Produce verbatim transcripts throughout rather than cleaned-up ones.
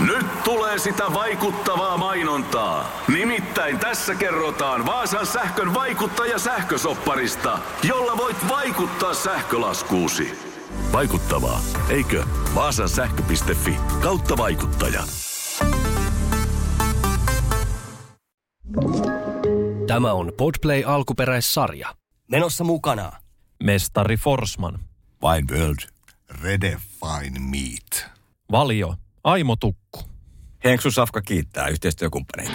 Nyt tulee sitä vaikuttavaa mainontaa. Nimittäin tässä kerrotaan Vaasan sähkön vaikuttaja sähkösopparista, jolla voit vaikuttaa sähkölaskuusi. Vaikuttavaa, eikö? Vaasan sähkö.fi kautta vaikuttaja. Tämä on Podplay alkuperäissarja. Menossa mukana Mestari Forsman, Wine World, Redefine Meat, Valio, Aimo Tukku. Henksu Safka kiittää yhteistyökumppaneita.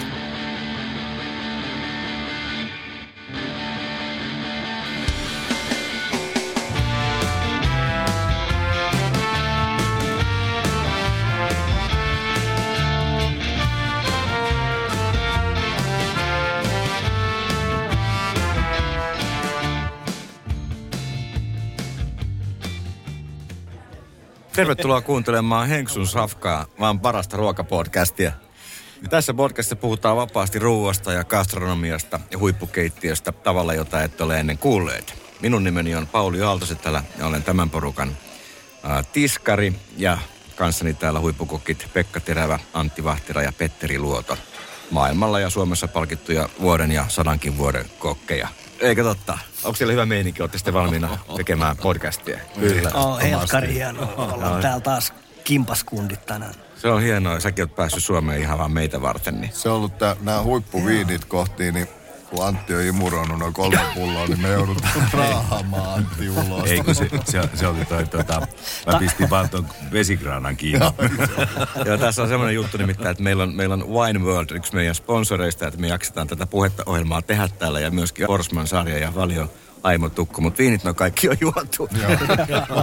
Tervetuloa kuuntelemaan Henksun Safkaa, vaan parasta ruokapodcastia. Tässä podcastissa puhutaan vapaasti ruoasta ja gastronomiasta ja huippukeittiöstä tavalla, jota et ole ennen kuulleet. Minun nimeni on Pauli Aalto-Setälä ja olen tämän porukan ää, tiskari. Ja kanssani täällä huippukokit Pekka Terävä, Antti Vahtera ja Petteri Luoto. Maailmalla ja Suomessa palkittuja vuoden ja sadankin vuoden kokkeja. Eikä totta. Onko siellä hyvä meininki? Olette sitten valmiina tekemään podcastia? Kyllä. Oh, helkkari hienoa. Ollaan no. Täällä taas kimpaskundit tänään. Se on hienoa. Säkin oot päässyt Suomeen ihan vaan meitä varten. Niin. Se on ollut tää, nämä huippuviinit kohtiin, niin kun Antti on imuroinut noin kolme pulloa, niin me joudutaan raahaamaan Antti ulos. Ei kun se, se, se oli toi, tota, mä pistin vaan ton vesikraanan kiinni. Joo, tässä on semmoinen juttu nimittäin, että meillä on, meillä on Wine World, yksi meidän sponsoreista, että me jaksetaan tätä puhetta ohjelmaa tehdä täällä ja myöskin Forsman sarja ja Valion Aimo Tukku, mutta viinit no kaikki on juotu.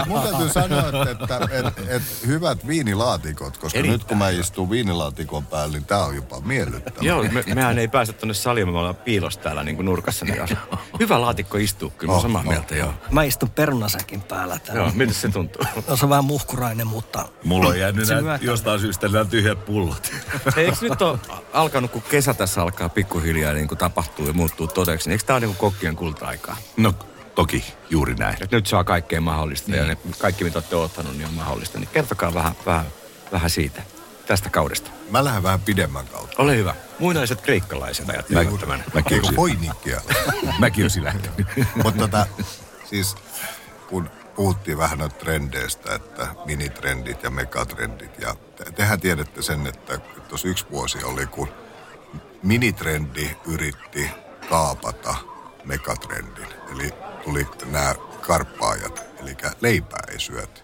Mun täytyy sanoa, että, että et, et hyvät viinilaatikot, koska erittäin. Nyt kun mä istun viinilaatikon päälle, niin tää on jopa miellyttävä. Joo, me, mehän ei pääse tonne saliin, me ollaan piilossa täällä niin kuin nurkassa. Niin hyvä laatikko istuu, kyllä oh, samaa oh, mieltä, joo. Mä istun perunasäkin päällä täällä. Joo, miltä se tuntuu? No, se on vähän muhkurainen, mutta... Mulla on jäänyt jostain syystä nämä tyhjät pullot. Eikö nyt ole alkanut, kun kesä tässä alkaa pikkuhiljaa niin kuin tapahtuu ja muuttuu todeksi, niin eikö tää ole niin kuin kokkien kulta-aikaa? No toki, juuri näin. Et nyt saa kaikkea mahdollista niin. Ja ne, kaikki mitä olette ottaneet niin on mahdollista. Niin kertokaa vähän, vähän, vähän siitä, tästä kaudesta. Mä lähden vähän pidemmän kautta. Ole hyvä. Muinaiset kreikkalaiset ajattelevat tämän. Mäkin olisin. Hoinikia. Mäkin olisin lähtenyt. Mutta tota, siis kun puhuttiin vähän noita trendeistä, että minitrendit ja megatrendit. Ja te, tehän tiedätte sen, että tuossa yksi vuosi oli, kun minitrendi yritti kaapata megatrendin. Eli tuli nämä karppaajat, eli leipää ei syöty.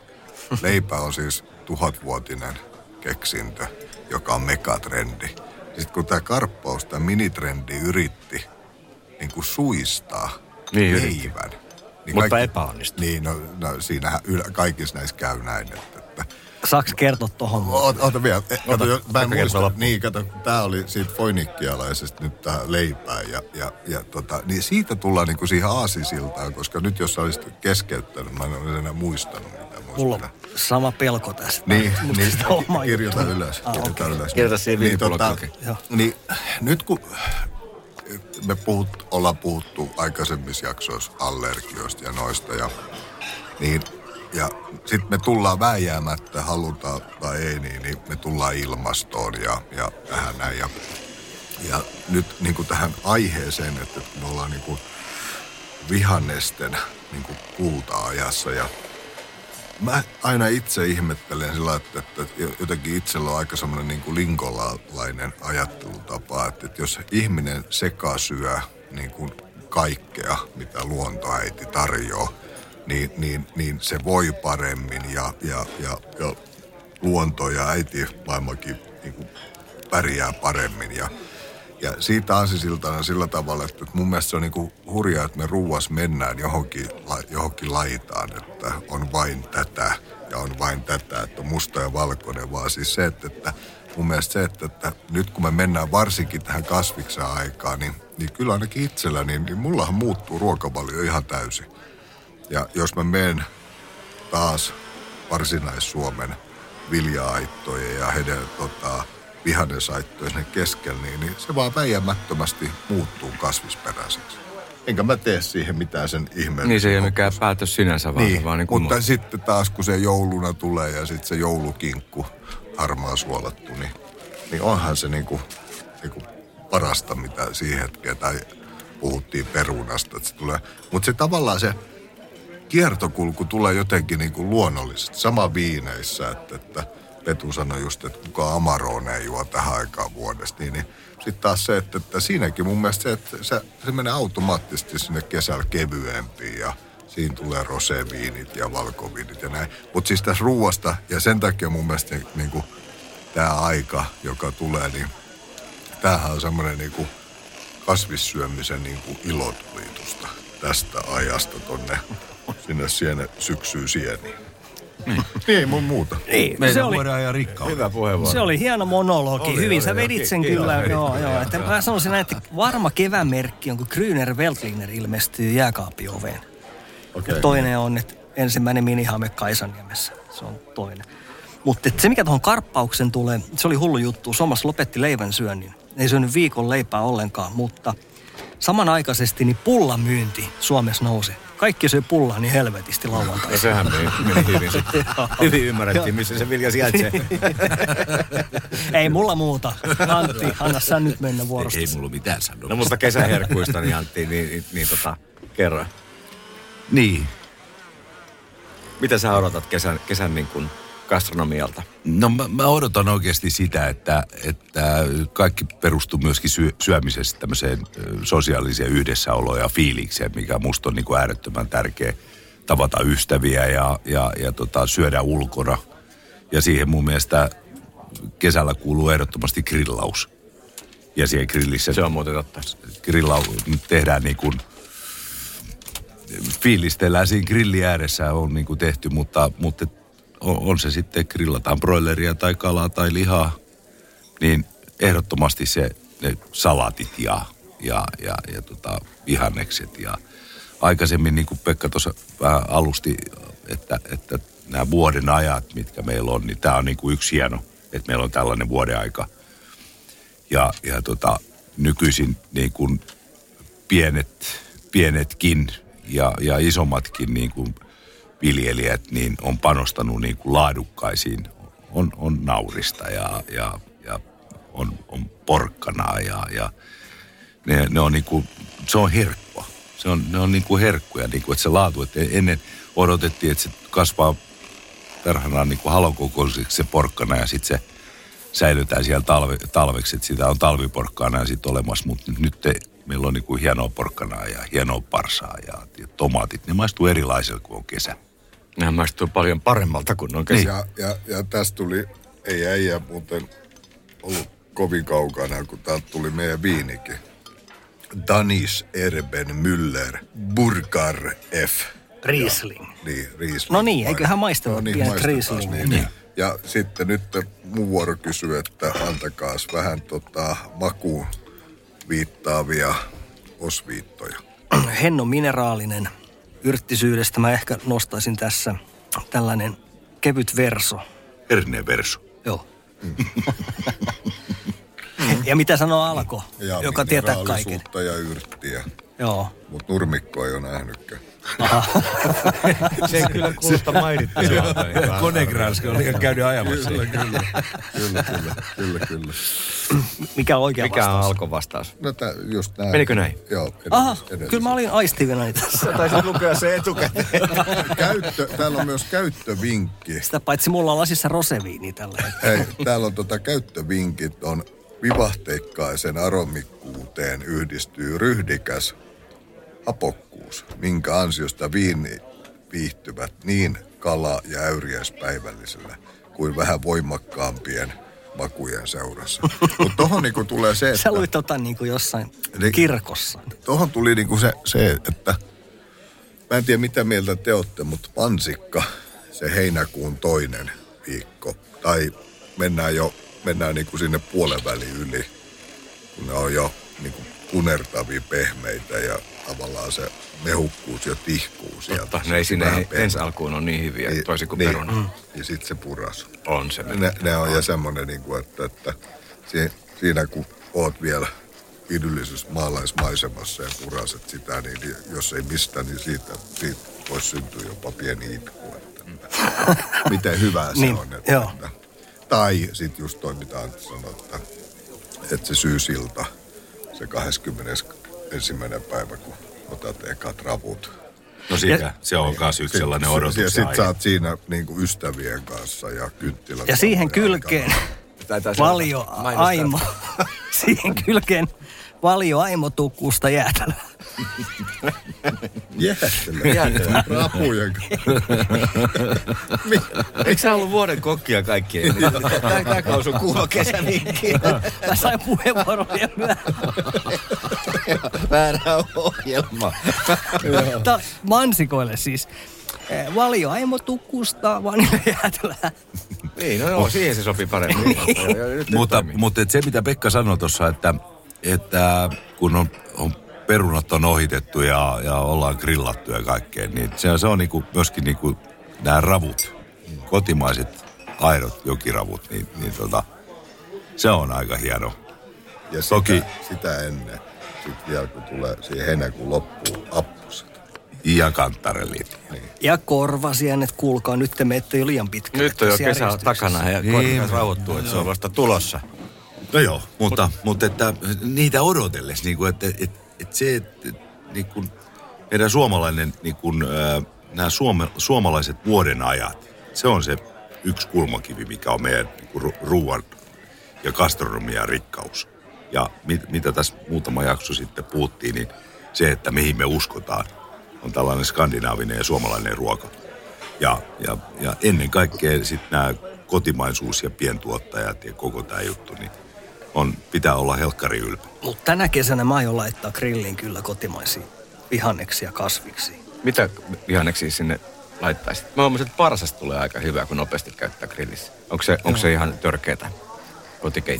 Leipä on siis tuhatvuotinen keksintö, joka on megatrendi. Sitten kun tämä karppaus, tämä minitrendi yritti niin kuin suistaa niin leivän. Niin mutta kaikki, epäonnistui. Niin, no, no siinähän ylä, kaikissa näissä käy näin, että... että saaks kertoa tohon? Ota, ota vielä. Ota, kato, ota, mä en muista. Niin, kato, tää oli siitä foinikkialaisesta nyt tähän leipään. Ja, ja, ja tota, niin siitä tullaan niinku siihen aasisiltaan, koska nyt jos sä olisit keskeyttänyt, mä en ole enää muistanut mitä muista. Mulla on sama pelko tästä. Niin, niin kirjoita ylös. Ah, kirjoita okay. ylös. Kirjoita siihen niin, tota, niin, nyt kun me puhut, ollaan puhuttu aikaisemmissa jaksoissa allergioista ja noista, ja, niin... Ja sitten me tullaan vääjäämättä, halutaan tai ei, niin, niin me tullaan ilmastoon ja, ja vähän näin. Ja, ja nyt niin kuin tähän aiheeseen, että me ollaan niin kuin vihannesten niin kuin kulta-ajassa. Ja mä aina itse ihmettelen sillä, että, että jotenkin itsellä on aika semmoinen niin kuin linkolainen ajattelutapa, että, että jos ihminen sekasyö niin kuin kaikkea, mitä luontoäiti tarjoaa, Niin, niin, niin se voi paremmin ja, ja, ja, ja luonto ja äiti maailmakin niin kuin pärjää paremmin. Ja, ja siitä ansisiltana sillä tavalla, että mun mielestä se on niin kuin hurjaa, että me ruuas mennään johonkin, johonkin laitaan, että on vain tätä ja on vain tätä, että on musta ja valkoinen, vaan siis se, että, että mun mielestä se, että, että nyt kun me mennään varsinkin tähän kasviksen aikaan, niin, niin kyllä ainakin itsellä, niin, niin mullahan muuttuu ruokavalio ihan täysin. Ja jos mä menen taas Varsinais-Suomen vilja-aittojen ja heidän tota, vihannesaittojen keskellä, niin, niin se vaan väijämättömästi muuttuu kasvisperäiseksi. enkä mä tee siihen mitään sen ihmeellistä. Niin se ei ole mikään päätös sinänsä vaan. Niin, vaan niin mutta mun... sitten taas kun se jouluna tulee ja sitten se joulukinkku harmaa suolattu, niin, niin onhan se niin kuin, niin kuin parasta mitä siihen hetkeen. Tai puhuttiin perunasta, että se tulee. Mutta se tavallaan se kiertokulku tulee jotenkin niin kuin luonnollisesti. Sama viineissä, että, että Petu sanoi just, että kuka Amarone ei juo tähän aikaan vuodesta, niin, niin sitten taas se, että, että siinäkin mun mielestä se, että se, se menee automaattisesti sinne kesällä kevyempiin ja siinä tulee roseviinit ja valkoviinit ja näin. Mutta siis tässä ruuasta, ja sen takia mun mielestä niin kuin tämä aika, joka tulee, niin tämähän on semmoinen niin kuin kasvissyömisen niin kuin ilotulitusta tästä ajasta tonne sinne siene, syksyyn sieniin. Niin. Niin, ei mun muuta. Niin, meidän se voidaan ajaa rikkauden. Hyvä puheenvuoro. Se oli hieno monologi. Oli, Hyvin oli, sä vedit sen kiinni, kyllä. Kiinni, joo, kiinni, joo. Kiinni, että mä sanoisin näin, että varma kevään merkki on, kun Grüner Veltliner ilmestyy jääkaappioveen. Okay, toinen niin. on, että ensimmäinen minihame Kaisaniemessä. Se on toinen. Mutta se, mikä tuohon karppauksen tulee, se oli hullu juttu. Somas lopetti leivän syönnin. Ei syönyt viikon leipää ollenkaan, mutta samanaikaisesti niin pullamyynti Suomessa nousi. Kaikki söi pullaa niin helvetisti lauantaina. Ja sehän meni hyvin sitten. Hyvin ymmärrettiin, missä se vilja sijaitsee. Ei mulla muuta. Antti, anna sä nyt mennä vuorosta. Ei mulla mitään sanoa. No mutta kesäherkkuista, niin Antti, niin, niin, niin tota, kerro. Niin. Mitä sä odotat kesän, kesän niin kuin gastronomialta? No mä, mä odotan oikeasti sitä, että, että kaikki perustuu myöskin syö, syömisessä tämmöiseen sosiaaliseen yhdessäoloon ja fiilikseen, mikä musta on niin kuin äärettömän tärkeä tavata ystäviä ja, ja, ja tota, syödä ulkona. Ja siihen mun mielestä kesällä kuuluu ehdottomasti grillaus. Ja siihen grillissä... Se on muuten totta. Grillaus tehdään niin kuin... Fiilistellään siinä grillin ääressä on niin kuin tehty, mutta... mutta on se sitten, grillataan broileria tai kalaa tai lihaa, niin ehdottomasti se, ne salatit ja, ja, ja, ja tota, vihannekset. Ja aikaisemmin, niin kuin Pekka tuossa vähän alusti, että, että nämä vuoden ajat, mitkä meillä on, niin tämä on niin kuin yksi hieno, että meillä on tällainen vuoden aika. Ja, ja tota, nykyisin niin kuin pienet, pienetkin ja, ja isommatkin niin kuin viljelijät niin on panostanut niin kuin laadukkaisiin, on, on naurista ja, ja, ja on, on porkkanaa ja, ja ne, ne on niin kuin, se on herkkua. Se on, ne on niin kuin herkkuja, niin kuin, että se laatu, että ennen odotettiin, että se kasvaa perhanaan niin kuin halokokoiseksi se porkkana ja sitten se säilytään siellä talve, talveksi, että sitä on talviporkkana ja sitten olemassa, mutta nyt te, meillä on niin kuin hienoa porkkanaa ja hienoa parsaa ja, ja tomaatit. Ne maistuu erilaisilla kuin on kesä. Nämä maistuu paljon paremmalta kuin on kesä. Ja, ja, ja tästä tuli, ei äijä muuten ollut kovin kaukana, kun täältä tuli meidän viinikin. Danis Erben Müller, Burgar F. Riesling. Ja, niin, Riesling. No niin, eiköhän maistella no niin, pienet Riesling. Niin. Niin. Ja sitten nyt mun vuoro kysyy, että antakaas vähän tota, makuun viittaavia osviittoja. Henno mineraalinen. Yrttisyydestä mä ehkä nostaisin tässä tällainen kevyt verso. Herneverso. Joo. Mm. Ja mitä sanoo Alko, ja joka tietää kaiken. Mineraalisuutta ja yrttiä. Joo. Mut nurmikko ei ole nähnytkään. Se ei kyllä kuulosta mainittiin. Konegranska oli ihan käynyt ajamassa. Kyllä, kyllä. Kyllä, kyllä. Kyllä, kyllä. Mikä on oikea Mikä vastaus? Mikä on Alkon vastaus? No tää, just näin. Menikö näin? Joo. Edes, Aha, edes. Kyllä mä olin aistivina tässä. Taisin lukea se etukäteen. Käyttö, täällä on myös käyttövinkki. Sitä paitsi mulla on lasissa roseviini tällä hetkellä. Hei, täällä on tota käyttövinkit on vivahteikkaisen aromikkuuteen yhdistyy ryhdikäs hapokkuus, minkä ansiosta viini viihtyvät niin kala- ja äyriäispäivällisellä kuin vähän voimakkaampien makujen seurassa. Mutta tohon niinku tulee se, että... Sä luit tota niinku jossain kirkossa. Tohon tuli niinku se, se, että... Mä en tiedä, mitä mieltä te ootte, mutta mansikka, se heinäkuun toinen viikko. Tai mennään jo, mennään niinku sinne puolen väliin yli, kun ne on jo niinku punertavia pehmeitä ja... Tavallaan se mehukkuus ja tihkuus. Totta, ne ei sinne ensi alkuun ole niin hyviä, niin, toisin kuin niin, peruna. Mm. Ja sitten se puras. On se. Ne, ne on ja semmoinen, niin että, että siinä kun oot vielä idyllisessä maalaismaisemassa ja kuraset sitä, niin jos ei mistään, niin siitä, siitä voisi syntyä jopa pieni itku. Että miten hyvää se niin, on. Että, että, tai sitten just toi, mitä Antti sanoi, että, että se syysilta, se kahdeskymmenesensimmäinen päivä, kun otat ekat ravut. No siinä, se on myös yksi sellainen odotus. Ja sitten sä oot siinä niin kuin ystävien kanssa ja kynttilät. Ja siihen kylkeen Valio Aimo, siihen kylkeen Valio Aimo Tukusta jäätälä. Jäätälä, jäätälä. Rapujen kanssa. Eikö sä ollut vuoden kokkia kaikkien? Tämä on sun kuva kesävinkki. Mä sain puheenvuoroja myöhemmin. Väärä ohjelma. Tää mansikoille siis. Valio Aimo Tukusta, Vanille Jäätälää. Niin, no joo, siihen se sopii paremmin. Mutta, mutta se, mitä Pekka sanoi tuossa, että, että kun on, on perunat on ohitettu ja, ja ollaan grillattu ja kaikkea, niin se, se on niinku, myöskin niinku, nämä ravut, kotimaiset aidot jokiravut, niin, niin tota, se on aika hieno. Ja sitä, toki, sitä ennen. Sitten vielä kun tulee siihen heinäkuun loppuun appuset. Ja kanttarellit. Niin. Ja korvasienet, kuulkaa, nyt te menette jo liian pitkälle. Nyt on jo kesä takana ja korvat rauhoittuu, no, että se on vasta tulossa. No joo, mutta, Mut. mutta että niitä odotelles, niin kuin, että, että, että se, että niin kuin meidän suomalainen, niin kuin, nämä suome, suomalaiset vuodenajat, se on se yksi kulmakivi, mikä on meidän niin ruoan ja gastronomian rikkaus. Ja mit, mitä tässä muutama jakso sitten puhuttiin, niin se, että mihin me uskotaan, on tällainen skandinaavinen ja suomalainen ruoka. Ja, ja, ja ennen kaikkea sitten nämä kotimaisuus ja pientuottajat ja koko tämä juttu, niin on, pitää olla helkkari ylpeä. Mutta tänä kesänä mä aion laittaa grillin kyllä kotimaisia vihanneksia ja kasviksi. Mitä vihanneksia sinne laittaisit? Mä huomasin, että parsas tulee aika hyvää, kun nopeasti käyttää grillissä. Onko se, onko se ihan törkeetä?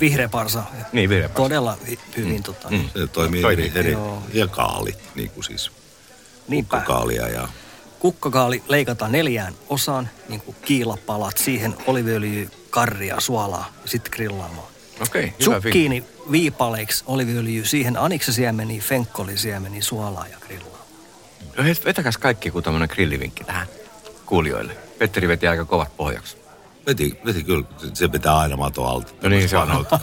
Vihreä parsa. Niin, vihreä parsa. Todella hyvin. Mm. Tota, mm. Se toimii eri, eri ja kaalit, niin kuin siis Niinpä. kukkakaalia. Ja... Kukkakaali leikataan neljään osaan, niin kuin kiilapalat, siihen oliviöljyä, karria, suolaa, sitten grillaamaan. Okei, okay, hyvä. Zucchini viipaleiksi, oliviöljyä, siihen aniksasiemeniä, fenkkolisiemeniä, suolaa ja grillaamaan. No vetäkäs kaikki kuin tämmöinen grillivinkki tähän kuulijoille. Petteri veti aika kovat pohjaksi. Veti, veti kyllä, se pitää aina mato alta. No niin, se vanhoilta,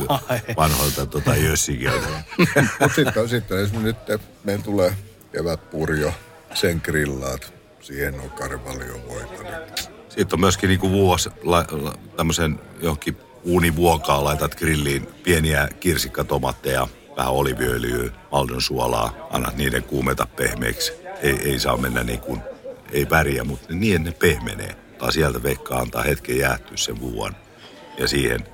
vanhoilta tuota jössiköltä. Mutta sitten sitten esimerkiksi nyt meidän tulee kevätpurjo, sen grillaat, siihen on karvaliovoita. Sitten on myöskin niinku vuosi, la, la, tämmöisen johonkin uunivuokaan laitat grilliin pieniä kirsikkatomatteja, vähän oliviöljyä, Maldon suolaa, annat niiden kuumeta pehmeiksi. Ei, ei saa mennä niin kuin, ei väriä, mutta niin ne pehmenee. Sieltä Veikka antaa hetken jäähtyä sen vuon ja siihen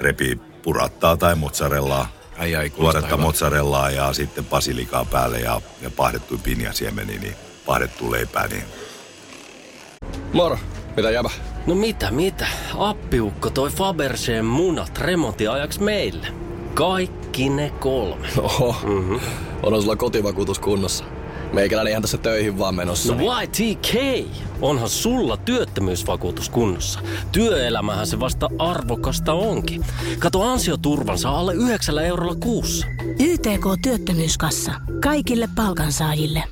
repii purattaa tai mozzarellaa, ai ai, tuoretta mozzarellaa ja sitten basilikaa päälle ja, ja pahdettu pinjasiemeni, niin pahdettu leipää. Niin. Moro, mitä jäbä? No mitä, mitä? Appiukko toi Faberseen munat remontiajaksi meille. Kaikki ne kolme. Oho, mm-hmm. Onhan sulla kotivakuutus kunnossa. Meikäläni ihan tässä töihin vaan menossa. No Y T K! Onhan sulla työttömyysvakuutus kunnossa. Työelämähän se vasta arvokasta onkin. Kato ansioturvansa alle yhdeksällä eurolla kuussa. Y T K työttömyyskassa. Kaikille palkansaajille.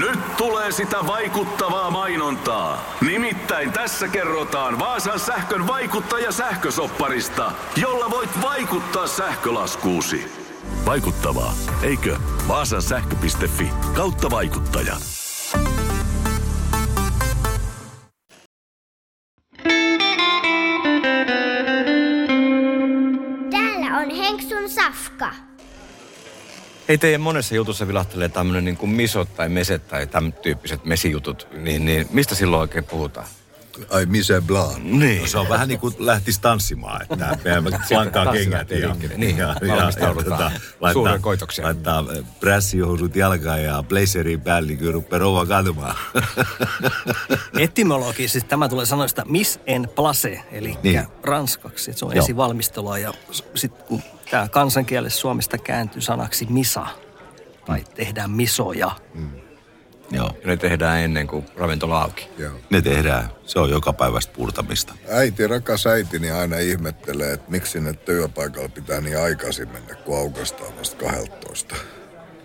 Nyt tulee sitä vaikuttavaa mainontaa. Nimittäin tässä kerrotaan Vaasan sähkön vaikuttaja sähkösopparista, jolla voit vaikuttaa sähkölaskuusi. Vaikuttavaa, eikö? Vaasan sähkö piste fi kautta vaikuttaja. Täällä on Henksun Safka. Ei teidän monessa jutussa vilahtelee tämmöinen niin kuin misot tai meset tai tämän tyyppiset mesijutut, niin, niin mistä silloin oikein puhutaan? Ai mise blanc. Niin. No, se on vähän niin kuin lähtisi tanssimaan, että meidän lankaa kengät ja, niin, ja, ja, ja tota, laittaa, laittaa prässijousut jalkaan ja blazeriin päälle, niin kuin rupeaa rouva katumaan. Etymologisesti tämä tulee sanoista mis en place, eli niin. ranskaksi, että se on Joo. esivalmistelua ja sitten kun tämä kansankielessä suomesta kääntyy sanaksi misa, tai tehdään misoja, mm. Joo. Ne tehdään ennen kuin ravintola auki. Joo. Ne tehdään. Se on joka päivästä puurtamista. Äiti, rakas äitini aina ihmettelee, että miksi sinne työpaikalla pitää niin aikaisin mennä, kun aukastaan vasta kaksitoista.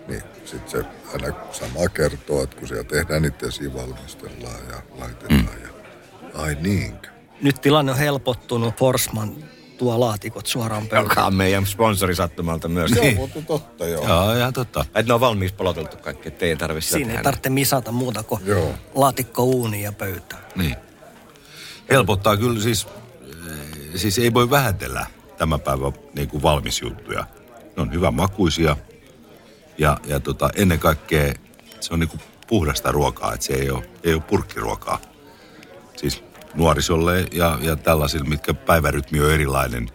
Niin, sitten se aina sama kertoo, että kun siellä tehdään, niitä esiin valmistellaan ja laitetaan. Mm. Ja... Ai niinkö? Nyt tilanne on helpottunut. Forsman tuo laatikot suoraan pöydään. Joka on meidän sponsorisattumalta myös. Joo, mutta totta joo. Joo, ihan totta. Että ne on valmiiksi paloteltu kaikki, ettei tarvitse... Siinä ei tarvitse misata muuta kuin joo. Laatikko uuniin ja pöytään. Niin. Helpottaa kyllä siis... Siis ei voi vähätellä tämän päivän niin kuin valmisjuttuja. Ne on hyvän makuisia. Ja, ja tota, ennen kaikkea se on niin kuin puhdasta ruokaa, että se ei ole, ei ole purkkiruokaa. Siis nuorisolle ja, ja tällaisille, mitkä päivärytmi on erilainen.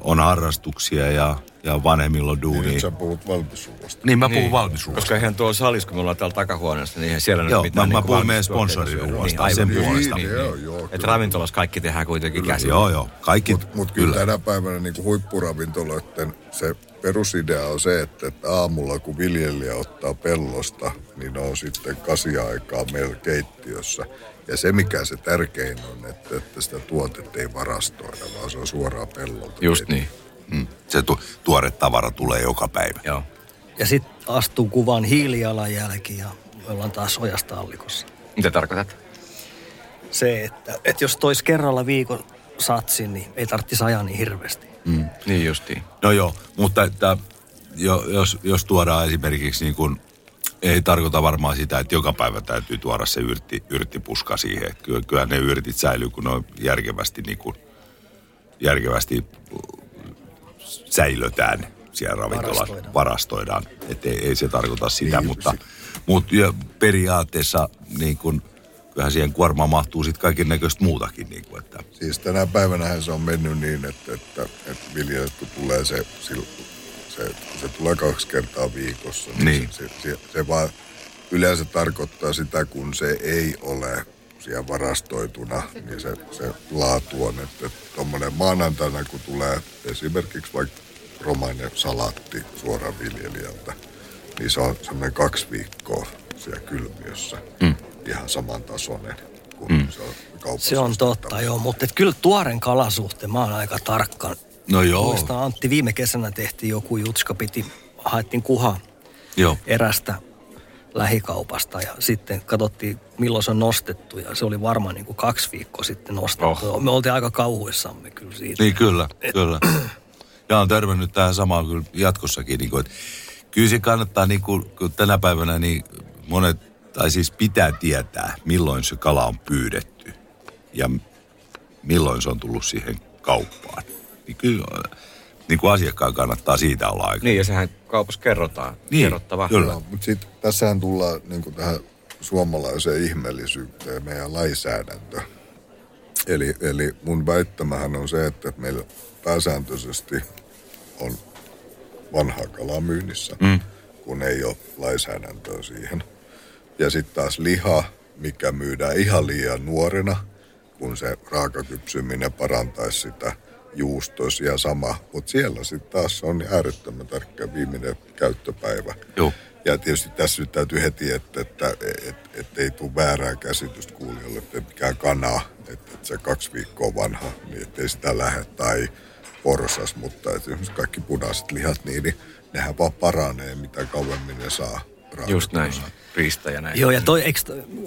On harrastuksia ja, ja vanhemmilla on duunia. Niin, sä puhut valmisuudesta. Niin, mä puhun niin, valmisuudesta. Koska eihän tuo salis, kun me ollaan täällä takahuoneessa, niin eihän siellä nyt joo, mitään... Joo, mä, niin mä puhun meidän sponsoriruoasta niin, sen niin, puolesta. Niin, niin, niin, niin. Että ravintolassa kaikki tehdään kuitenkin käsin. Joo, joo. Kaikki, mut, mut kyllä. Mutta kyllä tänä päivänä niin kuin huippuravintoloiden se... Perusidea on se, että, että aamulla kun viljelijä ottaa pellosta, niin on sitten kasiaikaa meillä keittiössä. Ja se mikä se tärkein on, että, että sitä tuotetta ei varastoida, vaan se on suoraan pellolta. Just niin. Mm. Se tu- tuore tavara tulee joka päivä. Joo. Ja sitten astuu kuvaan hiilijalanjälki ja ollaan taas ojasta allikossa. Mitä tarkoitat? Se, että, että jos tois kerralla viikon satsin, niin ei tarvitsisi ajaa niin hirveästi. Mm. Niin justiin. No joo, mutta että, jos, jos tuodaan esimerkiksi niin kuin, ei tarkoita varmaan sitä, että joka päivä täytyy tuoda se yrtti, yrttipuska siihen. Kyllä ne yrtit säilyy, kun ne on järkevästi, niin kuin, järkevästi säilötään siellä ravintolaan, varastoidaan. varastoidaan. Että ei, ei se tarkoita sitä, niin, mutta, mutta periaatteessa niin kuin, kyllähän siihen kuormaan mahtuu sitten kaiken näköistä muutakin. Niin kuin, että. Siis tänä päivänähän se on mennyt niin, että, että, että viljelijästä tulee se, se, kun se tulee kaksi kertaa viikossa, niin, niin. Se, se, se vaan yleensä tarkoittaa sitä, kun se ei ole siellä varastoituna, niin se, se laatu on, että tuommoinen maanantaina, kun tulee esimerkiksi vaikka romainen salatti suoraan viljelijältä, niin se on semmoinen kaksi viikkoa siellä kylmiössä. Mm. Ihan saman tasoinen kuin mm. se on kaupassa. Se on totta, tämän. Joo, mutta kyllä tuoren kalasuhteen mä oon aika tarkkaan. No joo. Muistan, Antti, viime kesänä tehtiin joku jutska, piti, haettiin kuhaa joo. erästä lähikaupasta ja sitten katsottiin, milloin se on nostettu ja se oli varmaan niin kuin kaksi viikkoa sitten nostettu. Oh. Me oltiin aika kauhuissamme kyllä siitä. Niin kyllä, Et... kyllä. Ja on törmännyt tähän samaan kyllä jatkossakin. Niin kuin, että kyllä se kannattaa niin kuin, kun tänä päivänä niin monet tai siis pitää tietää, milloin se kala on pyydetty ja milloin se on tullut siihen kauppaan. Niin kyllä niin kuin asiakkaan kannattaa siitä olla aika. Niin ja sehän kaupassa kerrotaan. Niin, kerrottava. Kyllä. No, mutta sitten tässähän tullaan niin kuin tähän suomalaiseen ihmeellisyyteen meidän lainsäädäntö. Eli, eli mun väittämähän on se, että meillä pääsääntöisesti on vanhaa kalaa myynnissä, mm. kun ei ole lainsäädäntöä siihen. Ja sitten taas liha, mikä myydään ihan liian nuorena, kun se raakakypsyminen parantaisi sitä juustoisi ja sama. Mutta siellä sitten taas on äärettömän tärkeä viimeinen käyttöpäivä. Joo. Ja tietysti tässä nyt täytyy heti, että, että, että, että ei tule väärää käsitystä kuulijoille, että mikään kanaa, että, että se kaksi viikkoa vanha, niin ettei sitä lähde tai porsas, mutta esimerkiksi kaikki punaiset lihat, niin, niin nehän vaan paranee, mitä kauemmin ne saa. Just näin, riista ja näin. Joo, ja toi, eikö,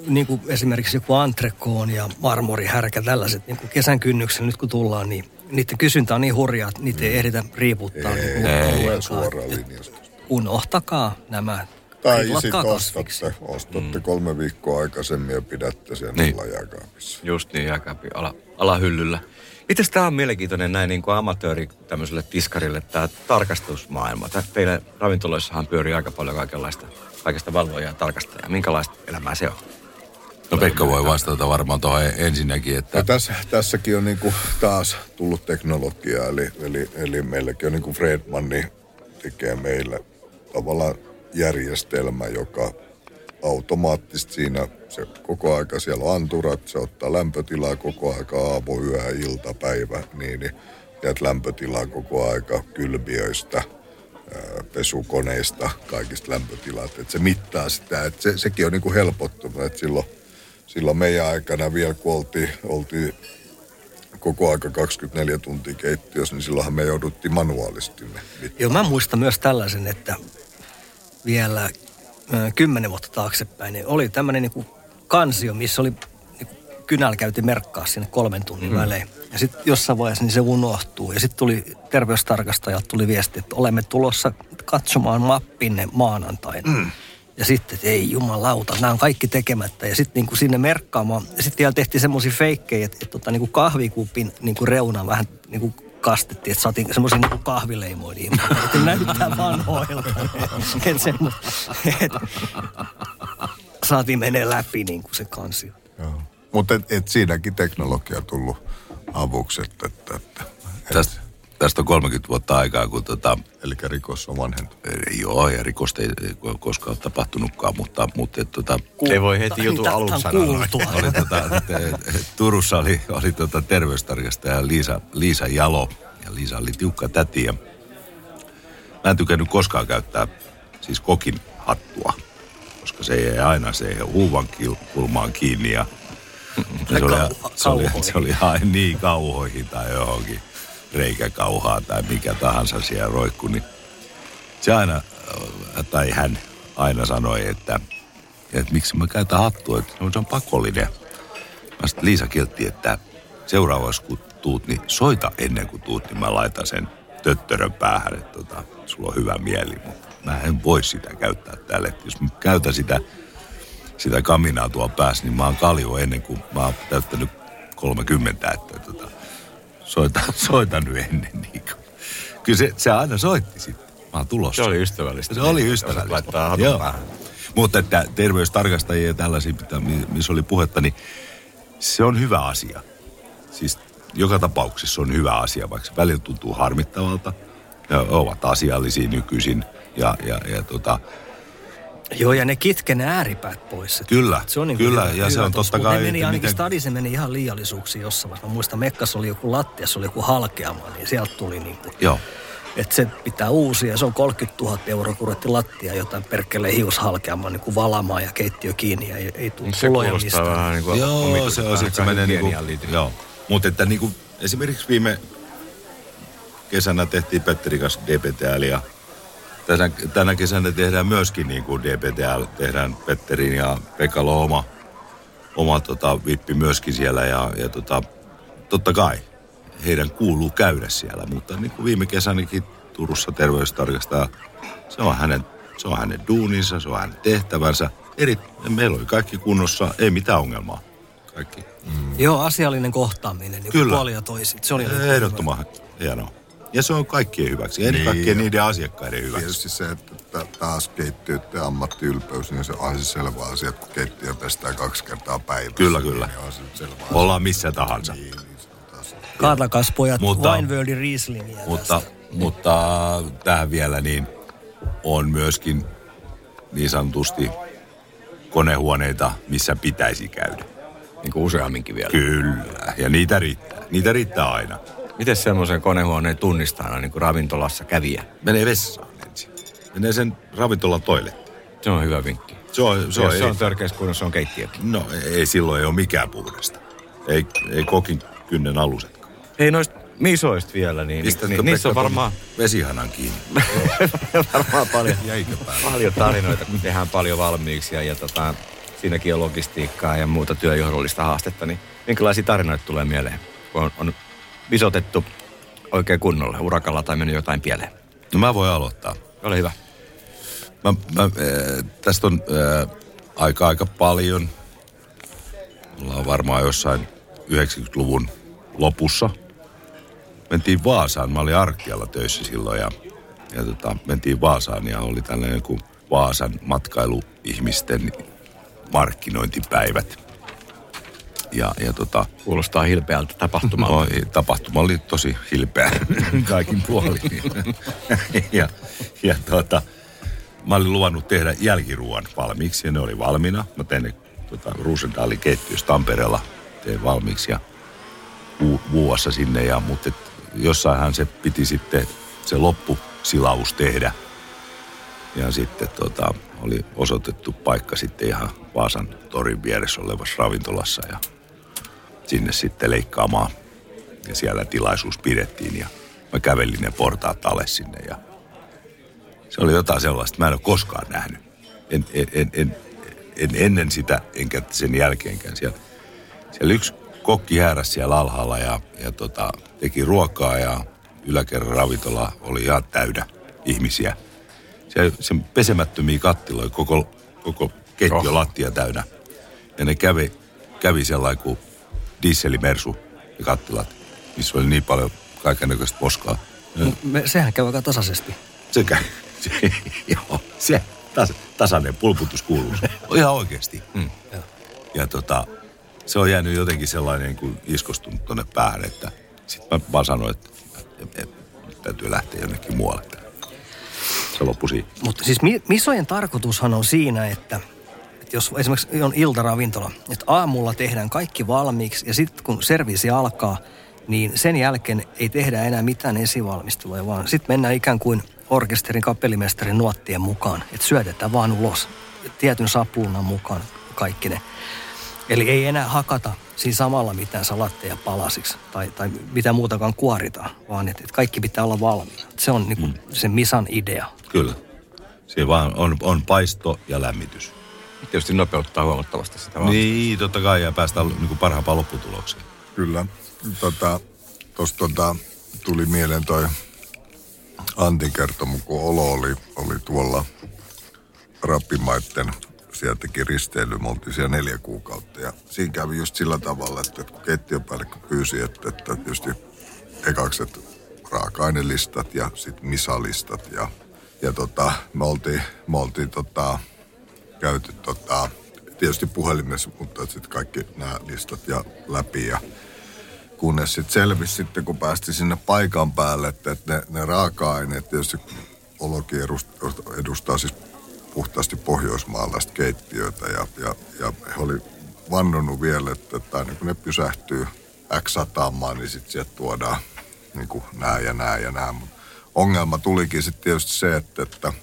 niin kuin esimerkiksi joku antrekoon ja marmorihärkä, tällaiset, niin kuin kesän kynnyksellä nyt kun tullaan, niin niiden kysyntä on niin hurjaa, että niitä mm. ei ehditä riiputtaa. Ei, niin, ei, ei suoraan linjasta. Unohtakaa nämä. Tai sitten ostatte, ostatte mm. kolme viikkoa aikaisemmin ja pidätte sen niin. Alla jääkaapissa. Just niin, jääkaapin ala, alahyllyllä. Itse asiassa tämä on mielenkiintoinen näin niin kuin amatööri tämmöiselle tiskarille, tämä tarkastusmaailma. Tämä teillä ravintoloissahan pyörii aika paljon kaikenlaista. Kaikesta valvojaa ja tarkastajaa. Minkälaista elämää se on? No Pekka voi vastata varmaan tuohon ensinnäkin, että... No, tässä, tässäkin on niinku taas tullut teknologiaa, eli, eli, eli meilläkin on niinku Fredman, niin tekee meillä tavallaan järjestelmä, joka automaattisesti siinä se koko aika siellä on anturat, se ottaa lämpötilaa koko aika aamu, yö, iltapäivä, niin, niin jäät lämpötilaa koko aika kylmiöistä. pesukoneista, kaikista lämpötilat, että se mittaa sitä, että se, sekin on niin kuin helpottunut, että silloin, silloin meidän aikana vielä, kun oltiin, oltiin koko aika kaksikymmentäneljä tuntia keittiössä, niin silloinhan me jouduttiin manuaalisti ne mittaamaan. Joo, mä muistan myös tällaisen, että vielä kymmenen vuotta taaksepäin, niin oli tämmöinen niin kuin kansio, missä oli niin kuin kynällä käytiin merkkaa sinne kolmen tunnin mm. välein. Ja sitten jossain vaiheessa niin se unohtuu. Ja sitten tuli terveystarkastajat, tuli viesti, että olemme tulossa katsomaan mappinne maanantaina. Mm. Ja sitten, että ei jumalauta, nämä on kaikki tekemättä. Ja sitten niin sinne merkkaamaan. Ja sitten vielä tehtiin semmoisia feikkejä, että, että, että niin kuin kahvikuupin niin kuin reunaan vähän niin kuin kastettiin, että saatiin semmoisia niin kuin kahvileimoja. Niin, että näyttää vanhoilta. Että semmoinen, että saatiin menee läpi niin kuin se kansio. Mutta et, et siinäkin teknologia tullut avuksi. Että, että, että, tästä, tästä on kolmekymmentä vuotta aikaa, kun tota... Eli rikos on vanhentunut. Joo, ja rikosta ei, ei koskaan ole tapahtunutkaan, mutta... mutta et, tota, Kulta, ei voi heti jutun alun sanoa. Tota, Turussa oli, oli tota terveystarkastaja Liisa, Liisa Jalo, ja Liisa oli tiukka täti. Ja mä en tykännyt koskaan käyttää siis kokin hattua, koska se ei aina se ei huuvan kulmaan kiinni ja... Se, se, oli, se, oli, se oli niin kauhoihin tai johonkin reikäkauhaa tai mikä tahansa siellä roikku, niin se aina, tai hän aina sanoi, että, että miksi mä käytän hattua, että se on pakollinen. Mä sitten Liisa kiltti, että seuraavaksi kun tuut, niin soita ennen kuin tuut, niin mä laitan sen töttörön päähän, että tota, sulla on hyvä mieli, mutta mä en voi sitä käyttää täällä, että jos mä käytän sitä... sitä kaminaa tuo päässä, niin mä oon kaljo ennen kuin mä oon täyttänyt kolmekymmentä, että tota, soitan, soitan nyt ennen. Niin kyllä se, se aina soitti sitten. Mä oon tulossa. Se oli ystävällistä. Se oli ystävällistä. Joo. Mutta että terveystarkastajia ja tällaisia, missä oli puhetta, niin se on hyvä asia. Siis joka tapauksessa on hyvä asia, vaikka välillä tuntuu harmittavalta. Ne ovat asiallisia nykyisin ja, ja, ja tota... Joo, ja ne kitkenee ääripäät pois. Kyllä, se on niin kyllä, hyvä, ja hyvä se on totta kai... Ne meni ainakin miten... stadissa, ne meni ihan liiallisuuksiin jossain vaiheessa. Mä muistan, Mekkassa oli joku lattia, se oli joku halkeama, niin sieltä tuli niin kuin... Joo. Että se pitää uusia, se on kolmekymmentätuhatta euroa, kun ruvettiin lattia jotain perkeleen hiushalkeamaan, niin kuin valamaan ja keittiö kiinni, ja ei, ei tule tuloja mistään. Se kuulostaa vähän niin kuin... Joo, se on sitten se menee niin kuin... Joo, mutta että niin kuin esimerkiksi viime kesänä tehtiin Petteri kanssa D P T L ja... Tänä, tänä kesänä tehdään myöskin niin kuin D P T L, tehdään Petterin ja Pekalla oma, oma tota, vippi myöskin siellä ja, ja tota, totta kai heidän kuuluu käydä siellä, mutta niin kuin viime kesänäkin Turussa terveystarkastaja, se on hänen, se on hänen duuninsa, se on hänen tehtävänsä, Eri, meillä oli kaikki kunnossa, ei mitään ongelmaa, kaikki. Mm. Joo, asiallinen kohtaaminen, niin kuin puoli ja toiset, se oli ehdottoman hienoa. Ja se on kaikkien hyväksi, ennen kaikkea niiden asiakkaiden hyväksi. Tietysti se, että taas keittiöiden ammattiylpeys, niin se on siis selvä asia, että kun keittiö pestää kaksi kertaa päivässä. Kyllä, kyllä. Niin on selvä asia. Ollaan missä tahansa. Niin, niin se on taas. Kaatakas pojat, Wine Worldin Rieslingiä mutta, mutta tähän vielä niin on myöskin niin sanotusti konehuoneita, missä pitäisi käydä. Niin kuin useamminkin vielä. Kyllä, ja niitä riittää. Niitä riittää aina. Miten semmoisen konehuoneen tunnistaa aina niin kuin ravintolassa kävijä? Menee vessaan ensin. Menee sen ravintolan toilettiin. Se on hyvä vinkki. Se on, se on, se on törkeässä kunnossa, on keittiökin. No ei, silloin ei ole mikään puhdasta. Ei, ei kokin kynnen alusetkaan. Ei noista misoista vielä, niin niissä niin, niin, on varmaan... Vesihanan kiinni. Varmaan paljon, paljon tarinoita, kun tehdään paljon valmiiksi ja, ja tota, siinäkin on logistiikkaa ja muuta työjohdollista haastetta. Niin minkälaisia tarinoita tulee mieleen, kun on... on visotettu oikein kunnolla, urakalla tai mennyt jotain pieleen. No mä voin aloittaa. Ole hyvä. Mä, mä, äh, tästä on äh, aika aika paljon. Ollaan varmaan jossain yhdeksänkymmentäluvun lopussa. Mentiin Vaasaan. Mä olin Arkkialla töissä silloin ja, ja tota, mentiin Vaasaan ja oli tällainen joku Vaasan matkailuihmisten markkinointipäivät. Ja, ja tota, kuulostaa hilpeältä tapahtumalta. No, tapahtuma oli tosi hilpeä kaikin puolin. ja ja tota, mä olin luvannut tehdä jälkiruuan valmiiksi ja ne oli valmiina. Mä tein ne tota, Ruusundaalin keittiössä Tampereella, tein valmiiksi ja vu- vuossa sinne. Ja, mutta et, jossainhan se piti sitten se loppu silaus tehdä. Ja sitten tota, oli osoitettu paikka sitten ihan Vaasan torin vieressä olevassa ravintolassa ja sinne sitten leikkaamaan. Ja siellä tilaisuus pidettiin ja mä kävelin ne portaat alas sinne ja se oli jotain sellaista, mä en ole koskaan nähnyt. En, en, en, en, en ennen sitä, enkä sen jälkeenkään. Siellä, siellä yksi kokki hääräsi siellä alhaalla ja, ja tota, teki ruokaa ja yläkerran ravintola oli ihan täydä ihmisiä. Se, se pesemättömiä kattiloja, koko, koko keittiö lattia täynnä. Ja ne kävi, kävi sellainen kuin dieselimersu ja kattilat, missä oli niin paljon kaikennäköistä poskaa. No, me, sehän käy aika tasaisesti. Se käy. Se, joo, se tas, tasainen pulputus kuuluu. Ihan oikeasti. Mm. Ja, ja tota, se on jäänyt jotenkin sellainen kuin iskostunut tuonne päähän, että sit mä vaan sanoin, että et, et, et, täytyy lähteä jonnekin muualle. Loppusi. Mutta siis misojen tarkoitushan on siinä, että, että jos esimerkiksi on iltaravintola, että aamulla tehdään kaikki valmiiksi ja sitten kun serviisi alkaa, niin sen jälkeen ei tehdä enää mitään esivalmisteluja, vaan sitten mennään ikään kuin orkesterin kapellimestarin nuottien mukaan, että syötetään vaan ulos tietyn sapluunan mukaan kaikki ne. Eli ei enää hakata siinä samalla mitään salatteja palasiksi tai, tai mitään muutakaan kuoritaan, vaan että et kaikki pitää olla valmiina. Se on niinku mm. se misan idea. Kyllä. Siinä vaan on, on paisto ja lämmitys. Tietysti nopeuttaa huomattavasti sitä vaan. Niin, totta kai, ja päästään niinku parhaampaan lopputulokseen. Kyllä. Tuosta tota, tota, tuli mieleen toi Antin kertomu, kun Olo oli, oli tuolla Rappimaitten. Sieltä teki risteily, me oltiin siellä neljä kuukautta ja siinä kävi just sillä tavalla, että kun keittiöpäällikkö pyysi, että, että just ekakset raaka-ainelistat ja sitten misalistat ja, ja tota, me oltiin, me oltiin tota, käyty tota, tietysti puhelimessa, mutta sitten kaikki nämä listat ja läpi ja kunnes sitten selvisi sitten, kun päästiin sinne paikan päälle, että, että ne, ne raaka-aineet tietysti Olokin edustaa, edustaa siis puhtaasti pohjoismaalaista keittiöitä ja, ja, ja he oli vannonut vielä, että, että aina kun ne pysähtyy äks-sataamaan, niin sitten sieltä tuodaan niin kuin nää ja nää ja nää. Mut ongelma tulikin sitten tietysti se, että, että,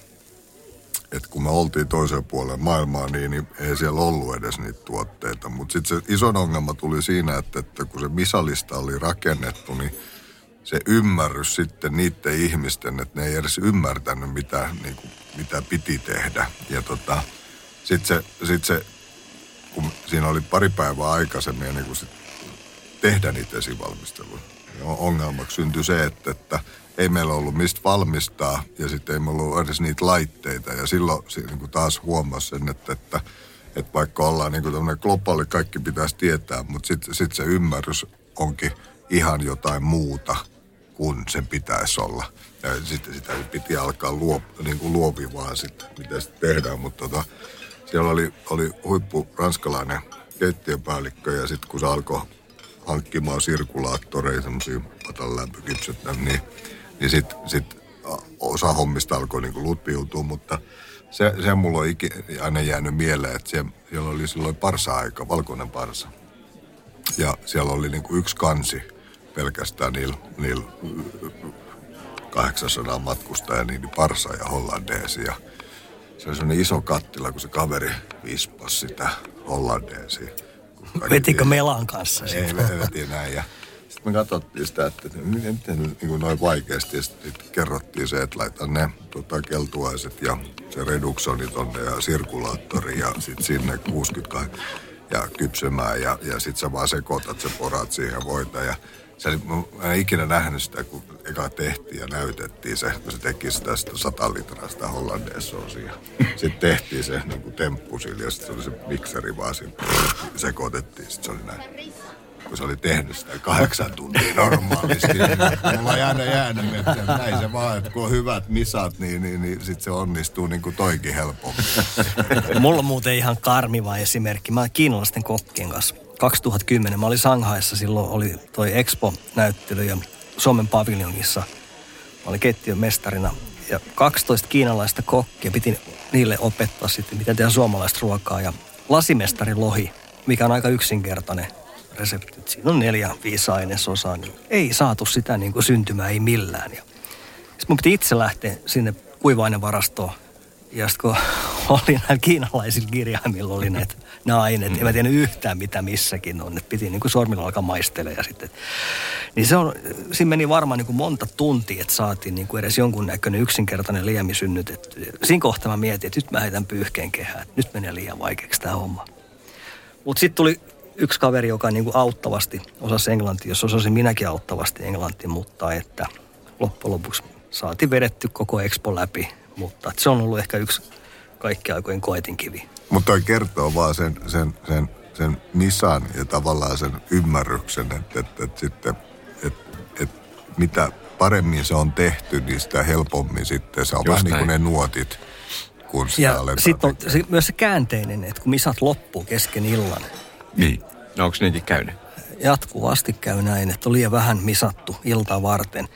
että kun me oltiin toiseen puoleen maailmaa, niin, niin ei siellä ollut edes niitä tuotteita. Mutta sitten se iso ongelma tuli siinä, että, että kun se misalista oli rakennettu, niin se ymmärrys sitten niiden ihmisten, että ne ei edes ymmärtänyt, mitä, niin kuin, mitä piti tehdä. Ja tota, sitten se, sit se, kun siinä oli pari päivää aikaisemmin, niin kuin sit tehdä niitä esivalmisteluja. Ongelmaksi syntyi se, että, että ei meillä ollut mistä valmistaa, ja sitten ei meillä ollut edes niitä laitteita. Ja silloin niin kuin taas huomasi sen, että, että, että vaikka ollaan niin kuin tämmöinen globaali, kaikki pitäisi tietää, mutta sitten sit se ymmärrys onkin ihan jotain muuta kun sen pitäisi olla. Ja sitten sitä piti alkaa luo, niin kuin luovivaa sitten, mitä sitten tehdään. Mutta tota, siellä oli, oli huippu ranskalainen keittiöpäällikkö ja sitten kun se alkoi hankkimaan sirkulaattoreja, semmosia patanlämpökypset, niin, niin sitten sit osa hommista alkoi niin kuin lutviutua, mutta se, se mulla on ikinä aina jäänyt mieleen, että siellä, siellä oli silloin parsa-aika, valkoinen parsa. Ja siellä oli niin kuin yksi kansi pelkästään niillä niil kahdeksansataa matkustajaa, niin parsa ja hollandeesia. Se oli sellainen iso kattila, kun se kaveri vispasi sitä hollandeesia. Vetikö melan kanssa? Ei, me vetiin näin. Ja sitten me katsottiin sitä, että miten, miten niin noin vaikeasti. Sitten kerrottiin se, että laita ne tota, keltuaiset ja se reduksoni tonne ja sirkulaattori ja sitten sinne kuusikymmentäkahdeksan ja kypsymään ja, ja sitten sä vaan sekoitat, sä porat siihen voita ja se, mä en ikinä nähnyt sitä, kun eka tehtiin ja näytettiin se, kun se teki sitä sata litraa sitä hollandeesoosia. Sitten tehtiin se niin kuin temppu sille ja sitten se oli se mikseri vaan siinä sekoitettiin. Sitten se oli näin, kun se oli tehnyt sitä kahdeksan tuntia normaalisti. Niin mulla ei aina jäänyt, että näin se vaan, että kun on hyvät misat, niin, niin, niin sitten se onnistuu niin kuin toikin helpommin. Mulla on muuten ihan karmiva esimerkki. Mä olen kiinalaisten kokkien kanssa. kaksituhattakymmenen mä olin Shanghaissa, silloin oli toi Expo-näyttely ja Suomen paviljongissa. Mä olin keittiön mestarina ja kaksitoista kiinalaista kokkia piti niille opettaa sitten, miten tehdään suomalaista ruokaa. Ja lasimestarin lohi, mikä on aika yksinkertainen resepti. Siinä on neljä, viisi ainesosaa, niin ei saatu sitä niin kuin syntymään, ei millään. Ja Sitten mun piti itse lähteä sinne kuiva-ainevarastoon. Ja sitten kun oli näillä kiinalaisilla kirjaimilla, oli näitä, nämä aineet, en mä tiedä yhtään mitä missäkin on. Et piti niin kuin sormilla alkaa maistella ja sitten. Niin se on, siinä meni varmaan niin kuin monta tuntia, että saatiin niin kuin edes jonkunnäköinen yksinkertainen liemi synnytetty. Siinä kohtaa mä mietin, että nyt mä heitän pyyhkeen kehään, että nyt menee liian vaikeaksi tämä homma. Mutta sitten tuli yksi kaveri, joka niin kuin auttavasti osasi englantia, jos osasin minäkin auttavasti englantia, mutta että loppujen lopuksi saatiin vedetty koko expo läpi. Mutta se on ollut ehkä yksi kaikkien aikojen koetinkivi. Mutta toi kertoo vaan sen, sen, sen, sen nisan ja tavallaan sen ymmärryksen, että, että, että, sitten, että, että mitä paremmin se on tehty, niin sitä helpommin sitten se on vähän niin kuin ne nuotit, kun sitä ja aletaan. Sitten on se, myös se käänteinen, että kun misat loppuu kesken illan. Niin, no onko niinkin käynyt? Jatkuvasti käy näin, että on liian vähän misattu iltaa varten.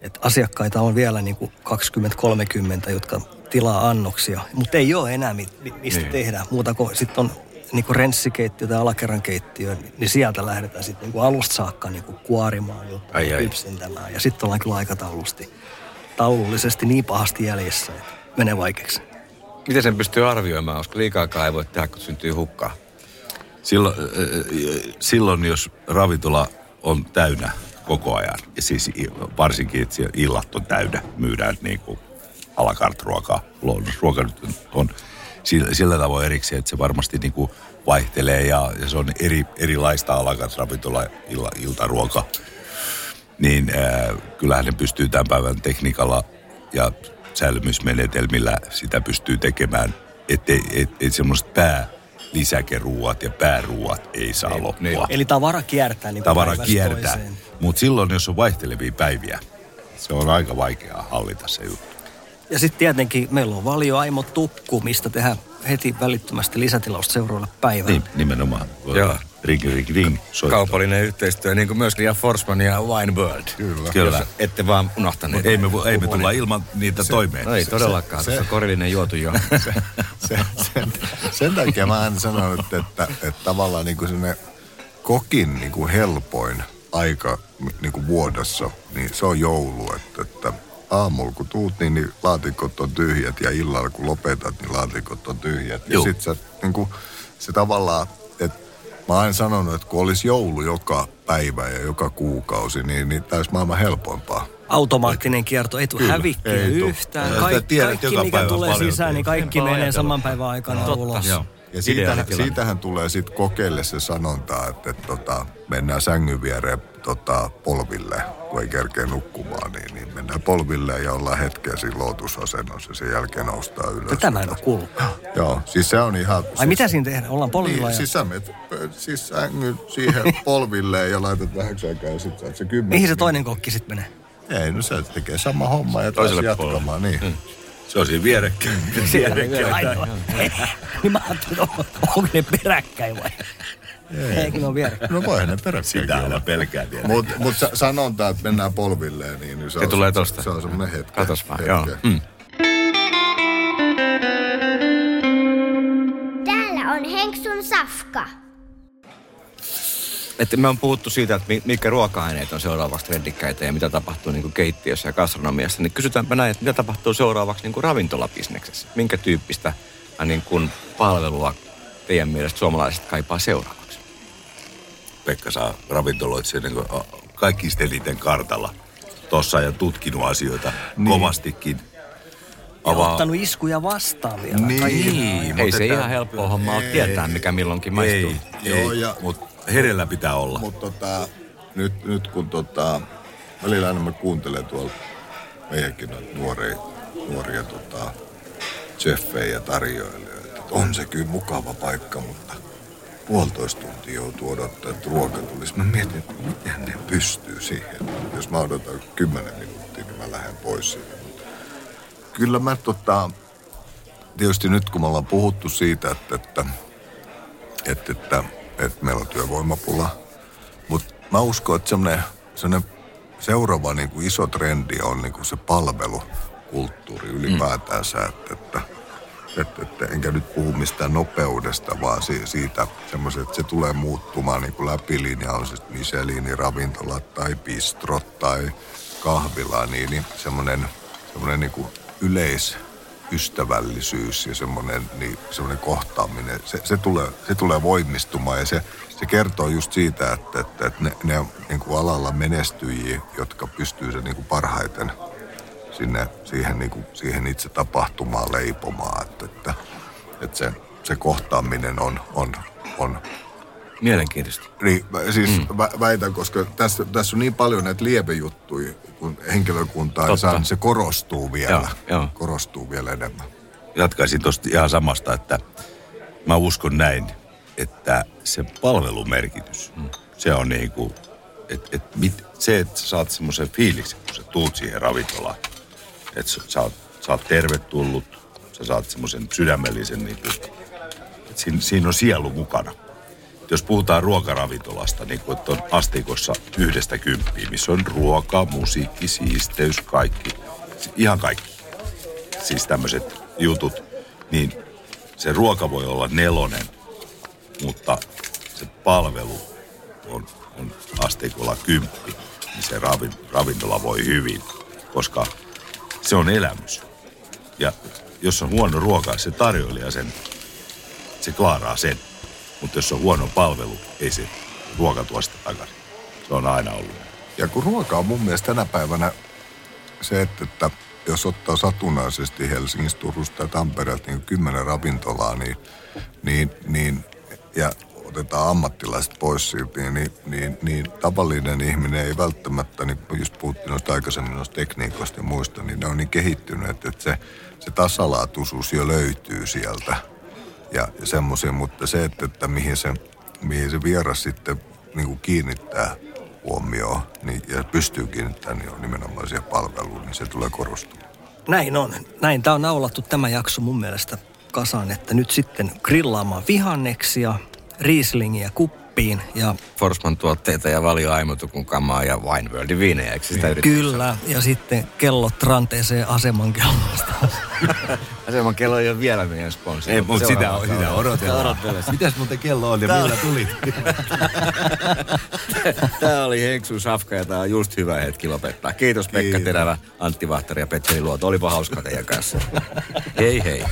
Että asiakkaita on vielä niin kuin kaksikymmentä kolmekymmentä, jotka tilaa annoksia, mutta ei ole enää mit, mistä niin tehdään. Muuta kuin sitten on niin kuin renssikeittiö tai alakerran keittiö, niin sieltä lähdetään sitten niin kuin alusta saakka niin kuin kuorimaan jotain, kypsentämään. Ja sitten ollaan kyllä aikataulullisesti niin pahasti jäljessä, että menee vaikeaksi. Miten sen pystyy arvioimaan, koska liikaakaan ei voi tehdä, kun syntyy hukkaa? Silloin, äh, silloin jos ravintola on täynnä koko ajan. Ja siis varsinkin, että illat on täynnä. Myydään niin kuin à la carte ruokaa. Luonnusruoka nyt on sillä, sillä tavoin erikseen, että se varmasti niin kuin vaihtelee ja, ja se on eri, erilaista à la carte ravintola illa, iltaruoka. Niin ää, kyllähän ne pystyy tämän päivän tekniikalla ja säilymysmenetelmillä sitä pystyy tekemään, ettei et, et semmoiset pää lisäkeruuat ja pääruuat ei saa ei, loppua. Niin. Eli tavara kiertää. Niin tavara kiertää. Mutta silloin, jos on vaihtelevia päiviä, se on aika vaikeaa hallita se juttu. Ja sitten tietenkin meillä on Valio Aimo Tukku, mistä tehdään heti välittömästi lisätilausta seuraavalle päivälle. Niin, nimenomaan. Joo. Ring, ring, ring. Soittaa. Kaupallinen yhteistyö, niin kuin myöskin ja Forsman ja Wine World. Kyllä. Kyllä. Ette vaan unohtaneet. Ei me, ei me tulla ilman niitä se, toimeen. No ei todellakaan, se, se, se on korillinen juotu jo. Se, se, sen, sen, sen takia mä en sanonut, että, että, että tavallaan niin kuin sellainen kokin niin kuin helpoin aika niin kuin vuodessa, niin se on joulu. Että, että aamulla kun tuut, niin, niin laatikot on tyhjät ja illalla kun lopetat, niin laatikot on tyhjät. Joo. Ja sit sä, niin kuin, se tavallaan, että mä oon sanonut, että kun olisi joulu joka päivä ja joka kuukausi, niin, niin tämä olisi maailman helpompaa. Automaattinen kierto, ei tule hävikkiä yhtään. Kaik- kaikki, kaikki mikä tulee sisään, niin kaikki menee ajatella saman päivän aikana no, ulos. Joo. Ja siitähän, siitähän tulee sitten kokeille se sanonta, että, että tota, mennään sängyn viereen tota, polville, kun ei kerkeä nukkumaan, niin, niin mennään polville ja ollaan hetkeä siinä lootusasennossa ja sen jälkeen noustaan ylös. Tämä en ole kuullut. Joo, siis se on ihan... Ai siis, mitä siinä tehdään? Ollaan polvilla niin, ja... Siis sä menet siis sängyn siihen polville ja laitat vähäksi aikaa ja sitten saat se kymmenen... Mihin se toinen kokki sitten menee? Ei, no se tekee sama homma ja taas jatkamaan, niin... Hmm. Se on siinä vierekkäin. Vierekkäin. Ainoa. Niin mä ajattelin, onko ne peräkkäin vai? Ei. Eikö ne ole vierekkäin? No voihan ne peräkkäin. Sitä aina pelkää vielä. Mutta mut sanontaan, että mennään polvilleen, niin, niin se, se, on, tulee tosta. Se on semmoinen hetke. Katos vaan, joo. Mm. Täällä on Henksun Safka. Että me on puhuttu siitä, että mitkä ruoka-aineet on seuraavaksi trendikkäitä ja mitä tapahtuu niin kuin keittiössä ja gastronomiassa, niin kysytäänpä näin, että mitä tapahtuu seuraavaksi niin kuin ravintolabisneksessä? Minkä tyyppistä niin kuin palvelua teidän mielestä suomalaiset kaipaa seuraavaksi? Pekka, saa ravintoloitse niin kuin kaikista eniten kartalla tuossa ja tutkinut asioita niin kovastikin. Ja avaa... ottanut iskuja vastaan vielä. Niin, niin ei se tämän... ihan helppoa hommaa ei, tietää, mikä milloinkin maistuu. Ei, ei, joo, ja... Mut... Herellä pitää olla. Mutta tota, nyt, nyt kun tota, välillä aina mä kuuntelen tuolla meidänkin noita nuoria, nuoria tota, cheffejä ja tarjoilijoita. On se kyllä mukava paikka, mutta puolitoista tuntia joutuu odottaa, että ruoka tulisi. Mä mietin, että miten ne pystyy siihen. Jos mä odotan kymmenen minuuttia, niin mä lähden pois siitä. Kyllä mä tota, tietysti nyt kun me ollaan puhuttu siitä, että, että, että, että että meillä on työvoimapula. Mutta mä uskon, että semmoinen seuraava niin kuin iso trendi on niin kuin se palvelukulttuuri ylipäätänsä. Mm. Että, että, että, että enkä nyt puhu mistään nopeudesta, vaan siitä semmoiset, että se tulee muuttumaan niin kuin läpilinja, on se Michelin, ravintola tai bistrot tai kahvila, niin, niin semmoinen semmoinen niin kuin yleisystävällisyys ja semmoinen, niin semmoinen kohtaaminen, se, se, tulee, se tulee voimistumaan ja se, se kertoo just siitä, että, että, että ne, ne on niin kuin alalla menestyjiä, jotka pystyy sen niin kuin parhaiten sinne, siihen, niin kuin, siihen itse tapahtumaan leipomaan, että, että, että se, se kohtaaminen on... on, on mielenkiintoista. Niin, siis mm. väitän, koska tässä, tässä on niin paljon näitä lievejuttuja, kun henkilökuntaa ei saa, niin se korostuu vielä, joo, joo. korostuu vielä enemmän. Jatkaisin tuosta ihan samasta, että mä uskon näin, että se palvelumerkitys, mm. se on niin kuin, että et se, että sä saat semmoisen fiiliksen, kun sä tuut siihen ravintolaan, että sä, sä, sä oot tervetullut, sä saat semmoisen sydämellisen, niin kuin, että siinä, siinä on sielu mukana. Jos puhutaan ruokaravintolasta, niin kuin on astikossa yhdestä kymppiä, missä on ruoka, musiikki, siisteys, kaikki, ihan kaikki, siis tämmöiset jutut, niin se ruoka voi olla nelonen, mutta se palvelu on, on asteikolla kymppi, niin se ravintola voi hyvin, koska se on elämys. Ja jos on huono ruoka, se tarjoilija sen, se klaaraa sen. Mutta jos on huono palvelu, ei se ruoka tuo sitä takaisin. Se on aina ollut. Ja kun ruoka on mun mielestä tänä päivänä se, että, että jos ottaa satunnaisesti Helsingistä, Turusta ja Tampereelta niin kymmenen ravintolaa niin, niin, niin, ja otetaan ammattilaiset pois silti, niin, niin, niin tavallinen ihminen ei välttämättä, niin just puhuttiin noista aikaisemmin noista tekniikoista ja muista, niin ne on niin kehittyneet, että se, se tasalaatuisuus jo löytyy sieltä. Ja semmoisia, mutta se, että, että mihin, se, mihin se vieras sitten niin kuin kiinnittää huomioon niin, ja pystyy kiinnittämään, niin on nimenomaan siihen palveluun, niin se tulee korostumaan. Näin on. Näin. Tämä on naulattu tämä jakso mun mielestä kasaan, että nyt sitten grillaamaan vihanneksia, rieslingiä kuppiin ja... Forsman tuotteita ja Valio Aimo Tukun kamaa ja Wine Worldin viinejä, eikö sitä yritystä? Kyllä, ja sitten kellot ranteeseen aseman kellosta. Aseman kello ei ole vielä meidän sponsori. Ei, mutta sitä, sitä odotellaan. Mitäs muuten kello on ja tää millä tulit? Tämä oli Henksu Safka ja tämä on just hyvä hetki lopettaa. Kiitos Pekka Terävä, Antti Vahtera ja Petteri Luoto. Olipa hauska teidän kanssa. Hei hei.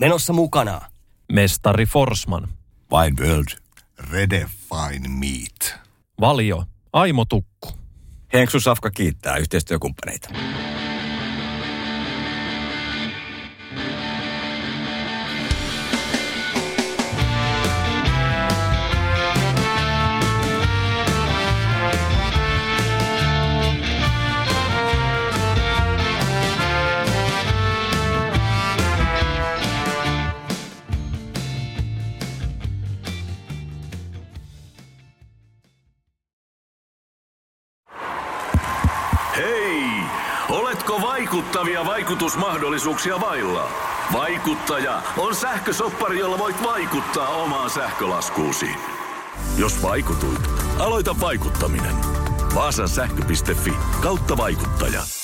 Menossa mukana Mestari Forsman. Wine World. Redefine Meat. Valio. Aimo Tukku. Henksu Safka kiittää yhteistyökumppaneita. Vaikuttavia vaikutusmahdollisuuksia vailla. Vaikuttaja on sähkösoppari, jolla voit vaikuttaa omaan sähkölaskuusi. Jos vaikutuit, aloita vaikuttaminen. Vaasan sähkö piste fi kautta vaikuttaja.